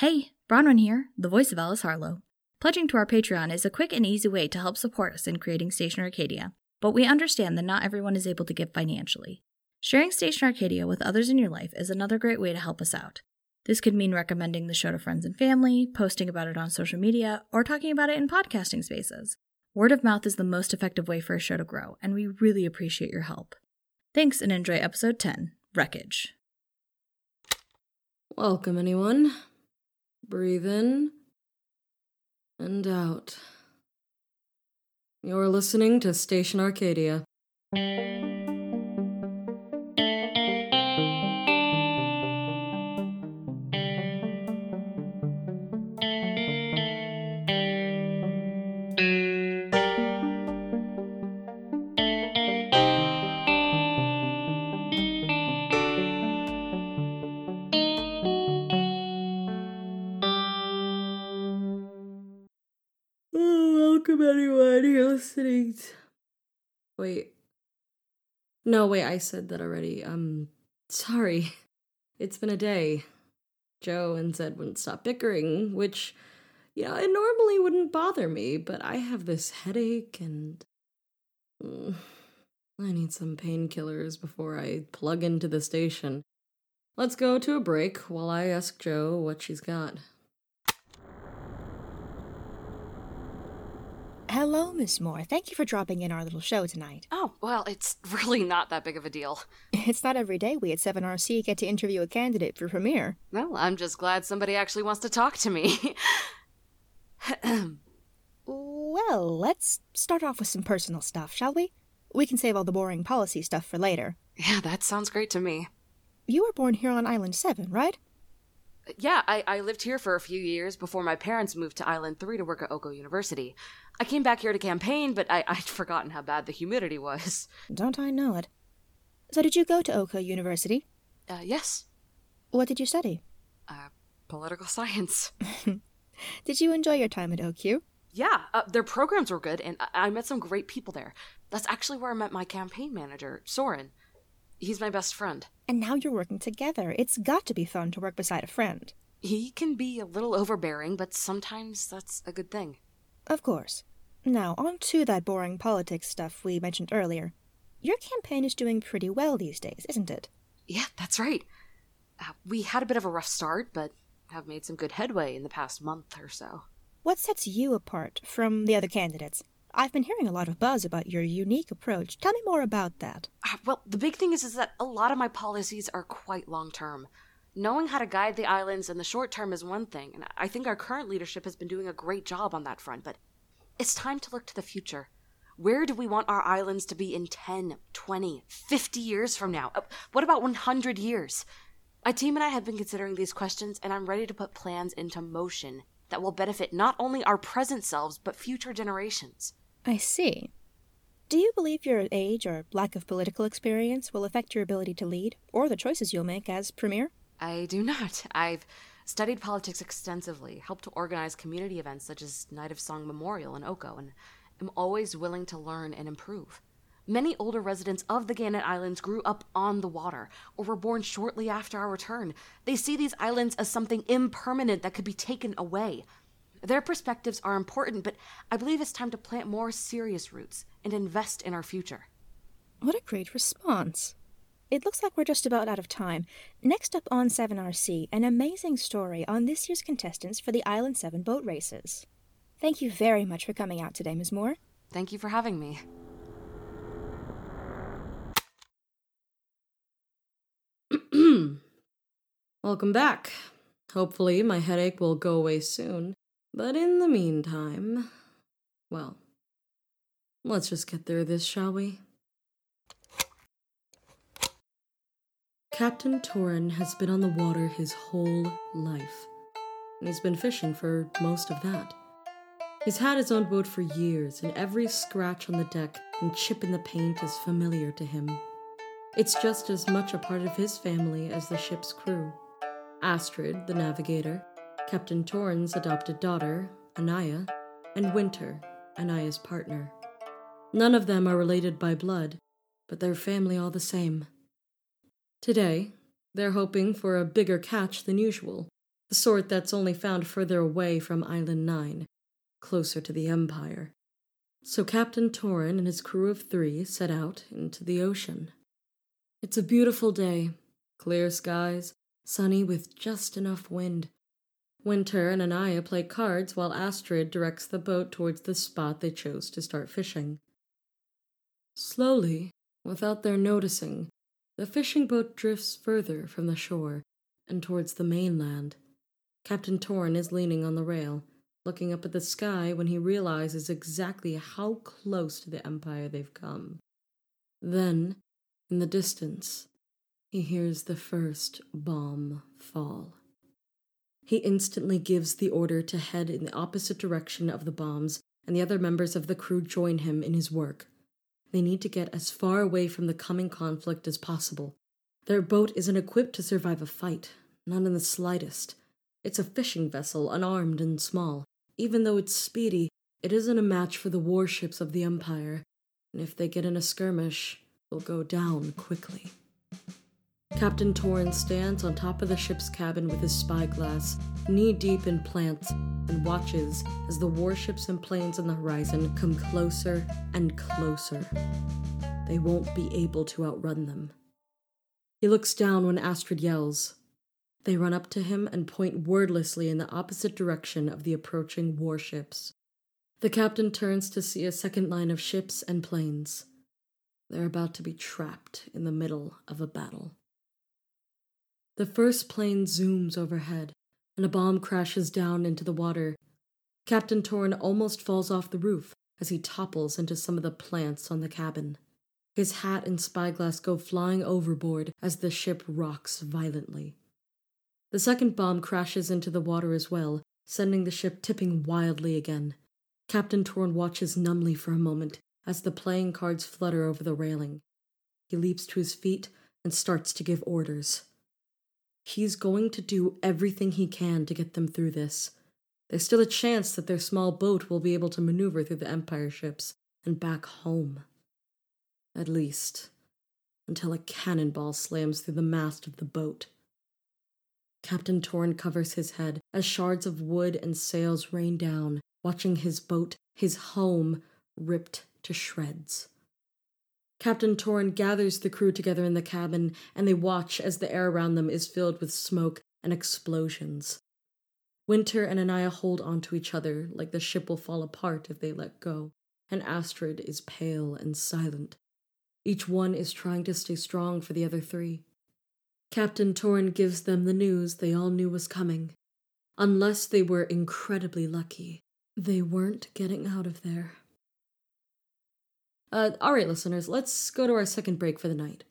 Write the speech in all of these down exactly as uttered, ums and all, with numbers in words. Hey, Bronwyn here, the voice of Alice Harlow. Pledging to our Patreon is a quick and easy way to help support us in creating Station Arcadia, but we understand that not everyone is able to give financially. Sharing Station Arcadia with others in your life is another great way to help us out. This could mean recommending the show to friends and family, posting about it on social media, or talking about it in podcasting spaces. Word of mouth is the most effective way for a show to grow, and we really appreciate your help. Thanks, and enjoy episode ten, Wreckage. Welcome, anyone. Breathe in and out. You're listening to Station Arcadia. Wait. No, wait, I said that already. Um, sorry. It's been a day. Joe and Zed wouldn't stop bickering, which, you know, it normally wouldn't bother me, but I have this headache and mm, I need some painkillers before I plug into the station. Let's go to a break while I ask Joe what she's got. Hello, Miss Moore. Thank you for dropping in our little show tonight. Oh, well, it's really not that big of a deal. It's not every day we at seven R C get to interview a candidate for premiere. Well, I'm just glad somebody actually wants to talk to me. Well, let's start off with some personal stuff, shall we? We can save all the boring policy stuff for later. Yeah, that sounds great to me. You were born here on Island seven, right? Yeah, I, I lived here for a few years before my parents moved to Island three to work at Oko University. I came back here to campaign, but I, I'd forgotten how bad the humidity was. Don't I know it. So did you go to Oko University? Uh, yes. What did you study? Uh, political science. Did you enjoy your time at O Q? Yeah, uh, their programs were good, and I-, I met some great people there. That's actually where I met my campaign manager, Sorin. He's my best friend. And now you're working together. It's got to be fun to work beside a friend. He can be a little overbearing, but sometimes that's a good thing. Of course. Now, on to that boring politics stuff we mentioned earlier. Your campaign is doing pretty well these days, isn't it? Yeah, that's right. Uh, we had a bit of a rough start, but have made some good headway in the past month or so. What sets you apart from the other candidates? I've been hearing a lot of buzz about your unique approach. Tell me more about that. Uh, well, the big thing is, is that a lot of my policies are quite long-term. Knowing how to guide the islands in the short term is one thing, and I think our current leadership has been doing a great job on that front, but it's time to look to the future. Where do we want our islands to be in ten, twenty, fifty years from now? Uh, what about one hundred years? My team and I have been considering these questions, and I'm ready to put plans into motion that will benefit not only our present selves, but future generations. I see. Do you believe your age or lack of political experience will affect your ability to lead, or the choices you'll make as premier? I do not. I've studied politics extensively, helped to organize community events such as Night of Song Memorial in Oko, and am always willing to learn and improve. Many older residents of the Gannett Islands grew up on the water, or were born shortly after our return. They see these islands as something impermanent that could be taken away. Their perspectives are important, but I believe it's time to plant more serious roots and invest in our future. What a great response. It looks like we're just about out of time. Next up on seven R C, an amazing story on this year's contestants for the Island seven boat races. Thank you very much for coming out today, Miz Moore. Thank you for having me. Welcome back. Hopefully my headache will go away soon. But in the meantime, well, let's just get through this, shall we? Captain Torren has been on the water his whole life, and he's been fishing for most of that. He's had his own boat for years, and every scratch on the deck and chip in the paint is familiar to him. It's just as much a part of his family as the ship's crew. Astrid, the navigator, Captain Torren's adopted daughter, Anaya, and Winter, Anaya's partner. None of them are related by blood, but they're family all the same. Today, they're hoping for a bigger catch than usual, the sort that's only found further away from Island nine, closer to the Empire. So Captain Torren and his crew of three set out into the ocean. It's a beautiful day, clear skies, sunny with just enough wind. Winter and Anaya play cards while Astrid directs the boat towards the spot they chose to start fishing. Slowly, without their noticing, the fishing boat drifts further from the shore and towards the mainland. Captain Torren is leaning on the rail, looking up at the sky when he realizes exactly how close to the Empire they've come. Then, in the distance, he hears the first bomb fall. He instantly gives the order to head in the opposite direction of the bombs, and the other members of the crew join him in his work. They need to get as far away from the coming conflict as possible. Their boat isn't equipped to survive a fight, not in the slightest. It's a fishing vessel, unarmed and small. Even though it's speedy, it isn't a match for the warships of the Empire, and if they get in a skirmish, they'll go down quickly. Captain Torren stands on top of the ship's cabin with his spyglass, knee-deep in plants, and watches as the warships and planes on the horizon come closer and closer. They won't be able to outrun them. He looks down when Astrid yells. They run up to him and point wordlessly in the opposite direction of the approaching warships. The captain turns to see a second line of ships and planes. They're about to be trapped in the middle of a battle. The first plane zooms overhead, and a bomb crashes down into the water. Captain Torren almost falls off the roof as he topples into some of the plants on the cabin. His hat and spyglass go flying overboard as the ship rocks violently. The second bomb crashes into the water as well, sending the ship tipping wildly again. Captain Torren watches numbly for a moment as the playing cards flutter over the railing. He leaps to his feet and starts to give orders. He's going to do everything he can to get them through this. There's still a chance that their small boat will be able to maneuver through the Empire ships and back home. At least, until a cannonball slams through the mast of the boat. Captain Torren covers his head as shards of wood and sails rain down, watching his boat, his home, ripped to shreds. Captain Torren gathers the crew together in the cabin, and they watch as the air around them is filled with smoke and explosions. Winter and Anaya hold onto each other, like the ship will fall apart if they let go, and Astrid is pale and silent. Each one is trying to stay strong for the other three. Captain Torren gives them the news they all knew was coming. Unless they were incredibly lucky, they weren't getting out of there. Uh, alright, listeners, let's go to our second break for the night.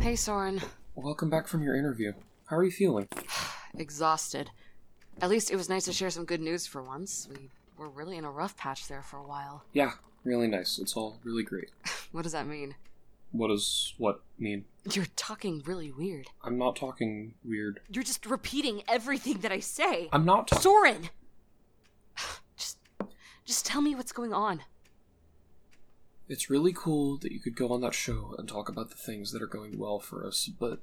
Hey, Sorin. Welcome back from your interview. How are you feeling? Exhausted. At least it was nice to share some good news for once. We were really in a rough patch there for a while. Yeah. Really nice. It's all really great. What does that mean? What does what mean? You're talking really weird. I'm not talking weird. You're just repeating everything that I say. I'm not talking... Sorin! Just, just tell me what's going on. It's really cool that you could go on that show and talk about the things that are going well for us, but...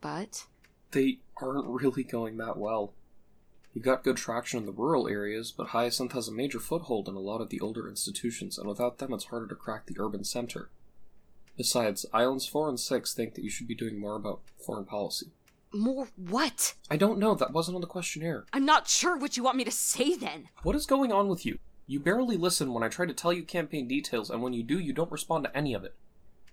But? They aren't really going that well. You've got good traction in the rural areas, but Hyacinth has a major foothold in a lot of the older institutions, and without them it's harder to crack the urban center. Besides, Islands four and six think that you should be doing more about foreign policy. More what? I don't know, that wasn't on the questionnaire. I'm not sure what you want me to say then! What is going on with you? You barely listen when I try to tell you campaign details, and when you do, you don't respond to any of it.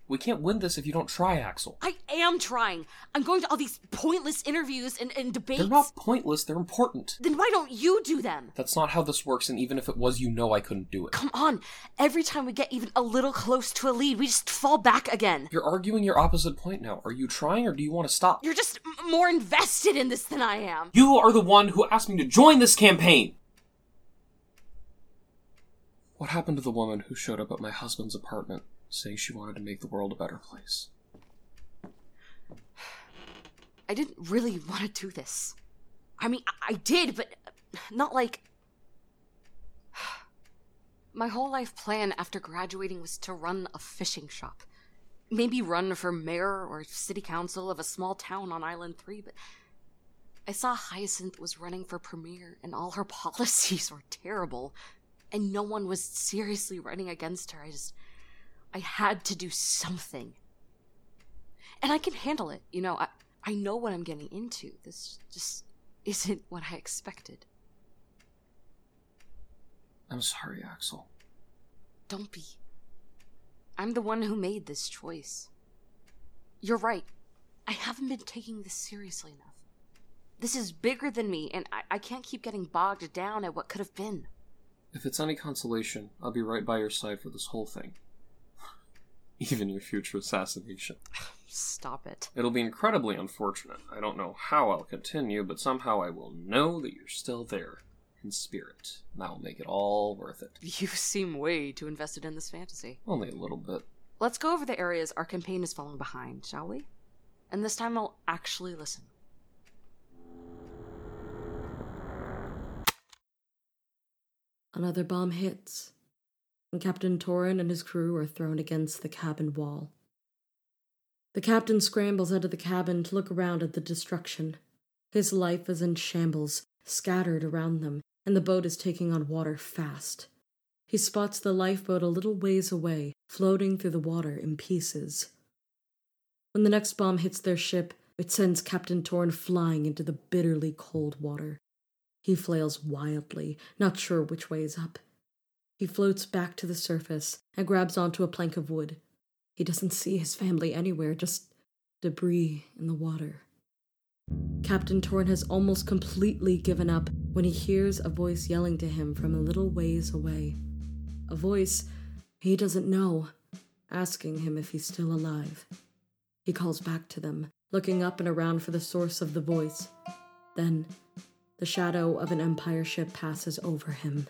We can't win this if you don't try, Axel. I am trying. I'm going to all these pointless interviews and, and debates. They're not pointless, they're important. Then why don't you do them? That's not how this works, and even if it was, you know I couldn't do it. Come on. Every time we get even a little close to a lead, we just fall back again. You're arguing your opposite point now. Are you trying, or do you want to stop? You're just m- more invested in this than I am. You are the one who asked me to join this campaign! What happened to the woman who showed up at my husband's apartment, saying she wanted to make the world a better place? I didn't really want to do this. I mean, I, I did, but not like... My whole life plan after graduating was to run a fishing shop. maybe run for mayor or city council of a small town on Island three, but I saw Hyacinth was running for premier and all her policies were terrible, and no one was seriously running against her. I just, I had to do something. And I can handle it, you know, I, I know what I'm getting into. This just isn't what I expected. I'm sorry, Axel. Don't be. I'm the one who made this choice. You're right. I haven't been taking this seriously enough. This is bigger than me, and I, I can't keep getting bogged down at what could have been. If it's any consolation, I'll be right by your side for this whole thing. Even your future assassination. Stop it. It'll be incredibly unfortunate. I don't know how I'll continue, but somehow I will know that you're still there. In spirit. That will make it all worth it. You seem way too invested in this fantasy. Only a little bit. Let's go over the areas our campaign is falling behind, shall we? And this time I'll actually listen. Another bomb hits, and Captain Torren and his crew are thrown against the cabin wall. The captain scrambles out of the cabin to look around at the destruction. His life is in shambles, scattered around them, and the boat is taking on water fast. He spots the lifeboat a little ways away, floating through the water in pieces. When the next bomb hits their ship, it sends Captain Torren flying into the bitterly cold water. He flails wildly, not sure which way is up. He floats back to the surface and grabs onto a plank of wood. He doesn't see his family anywhere, just debris in the water. Captain Torren has almost completely given up when he hears a voice yelling to him from a little ways away. A voice he doesn't know, asking him if he's still alive. He calls back to them, looking up and around for the source of the voice. Then, the shadow of an Empire ship passes over him.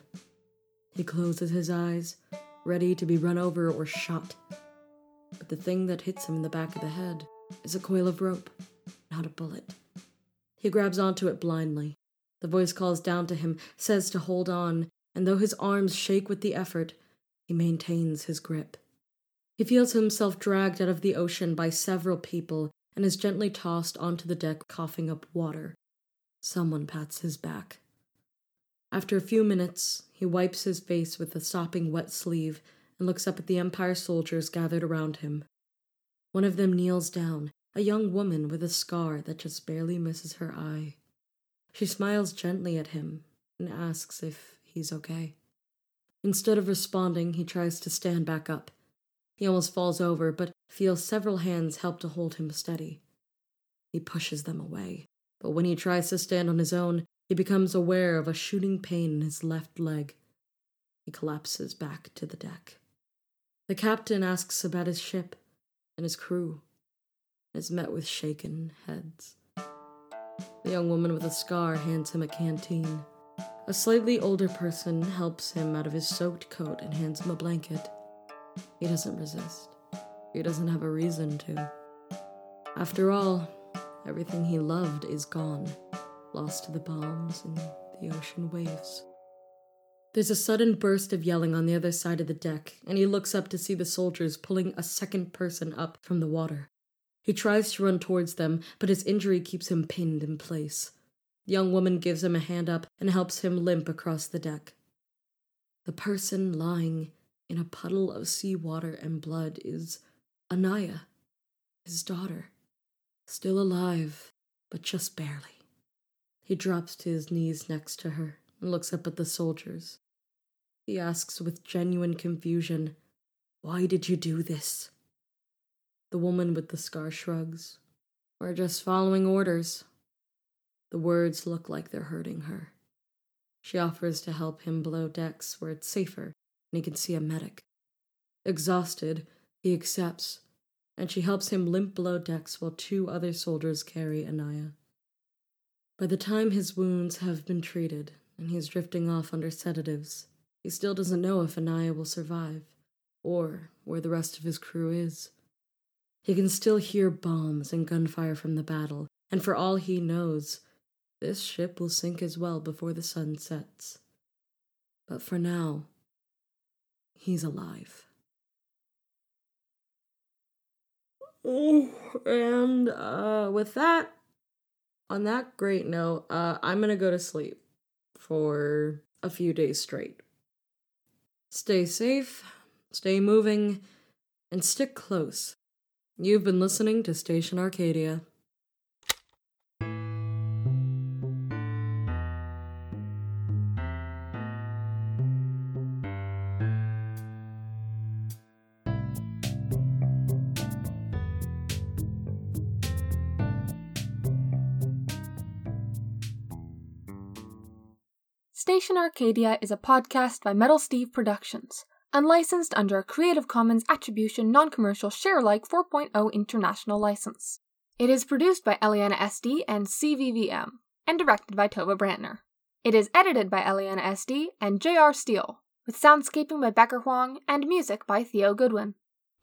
He closes his eyes, ready to be run over or shot. But the thing that hits him in the back of the head is a coil of rope, not a bullet. He grabs onto it blindly. The voice calls down to him, says to hold on, and though his arms shake with the effort, he maintains his grip. He feels himself dragged out of the ocean by several people and is gently tossed onto the deck, coughing up water. Someone pats his back. After a few minutes, he wipes his face with a sopping wet sleeve and looks up at the Empire soldiers gathered around him. One of them kneels down, a young woman with a scar that just barely misses her eye. She smiles gently at him and asks if he's okay. Instead of responding, he tries to stand back up. He almost falls over, but feels several hands help to hold him steady. He pushes them away, but when he tries to stand on his own, he becomes aware of a shooting pain in his left leg. He collapses back to the deck. The captain asks about his ship and his crew, is met with shaken heads. The young woman with a scar hands him a canteen. A slightly older person helps him out of his soaked coat and hands him a blanket. He doesn't resist. He doesn't have a reason to. After all, everything he loved is gone, lost to the bombs and the ocean waves. There's a sudden burst of yelling on the other side of the deck, and he looks up to see the soldiers pulling a second person up from the water. He tries to run towards them, but his injury keeps him pinned in place. The young woman gives him a hand up and helps him limp across the deck. The person lying in a puddle of seawater and blood is Anaya, his daughter, still alive, but just barely. He drops to his knees next to her and looks up at the soldiers. He asks with genuine confusion, "Why did you do this?" The woman with the scar shrugs. "We're just following orders." The words look like they're hurting her. She offers to help him below decks where it's safer and he can see a medic. Exhausted, he accepts, and she helps him limp below decks while two other soldiers carry Anaya. By the time his wounds have been treated and he's drifting off under sedatives, he still doesn't know if Anaya will survive or where the rest of his crew is. He can still hear bombs and gunfire from the battle, and for all he knows, this ship will sink as well before the sun sets. But for now, he's alive. And uh, with that, on that great note, uh, I'm going to go to sleep for a few days straight. Stay safe, stay moving, and stick close. You've been listening to Station Arcadia. Station Arcadia is a podcast by Metal Steve Productions, unlicensed under a Creative Commons Attribution Non-Commercial Sharealike four point oh International License. It is produced by Eliana S D and C V V M, and directed by Tova Brantner. It is edited by Eliana S D and J R Steele, with soundscaping by Becker Huang and music by Theo Goodwin.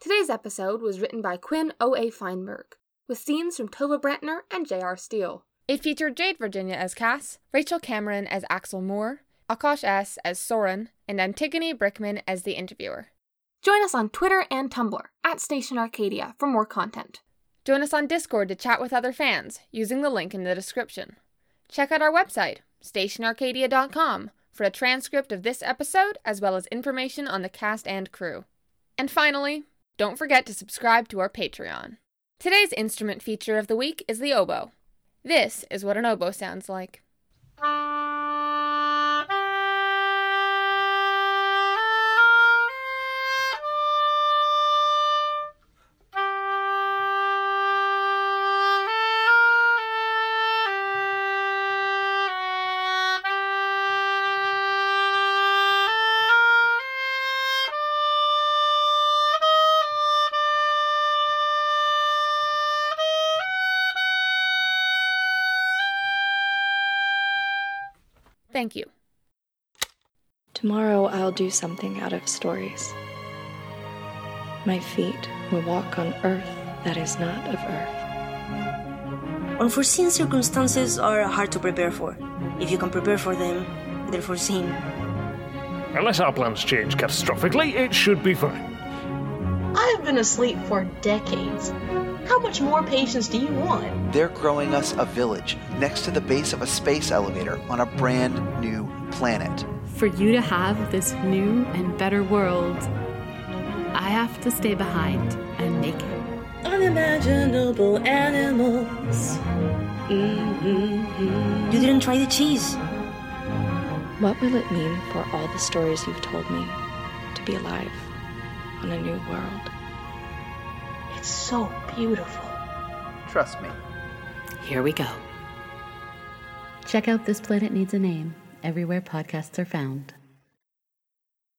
Today's episode was written by Quinn O A. Feinberg, with scenes from Tova Brantner and J R Steele. It featured Jade Virginia as Cass, Rachel Cameron as Axel Moore, Akash S. as Sorin, and Antigone Brickman as the interviewer. Join us on Twitter and Tumblr, at Station Arcadia, for more content. Join us on Discord to chat with other fans, using the link in the description. Check out our website, station arcadia dot com, for a transcript of this episode, as well as information on the cast and crew. And finally, don't forget to subscribe to our Patreon. Today's instrument feature of the week is the oboe. This is what an oboe sounds like. Thank you. Tomorrow I'll do something out of stories. My feet will walk on earth that is not of earth. Unforeseen circumstances are hard to prepare for. If you can prepare for them, they're foreseen. Unless our plans change catastrophically, it should be fine. I've been asleep for decades. How much more patience do you want? They're growing us a village next to the base of a space elevator on a brand new planet. For you to have this new and better world, I have to stay behind and make it. Unimaginable animals. Mm-hmm. You didn't try the cheese. What will it mean for all the stories you've told me to be alive on a new world? It's so beautiful. Trust me. Here we go. Check out This Planet Needs a Name, everywhere podcasts are found.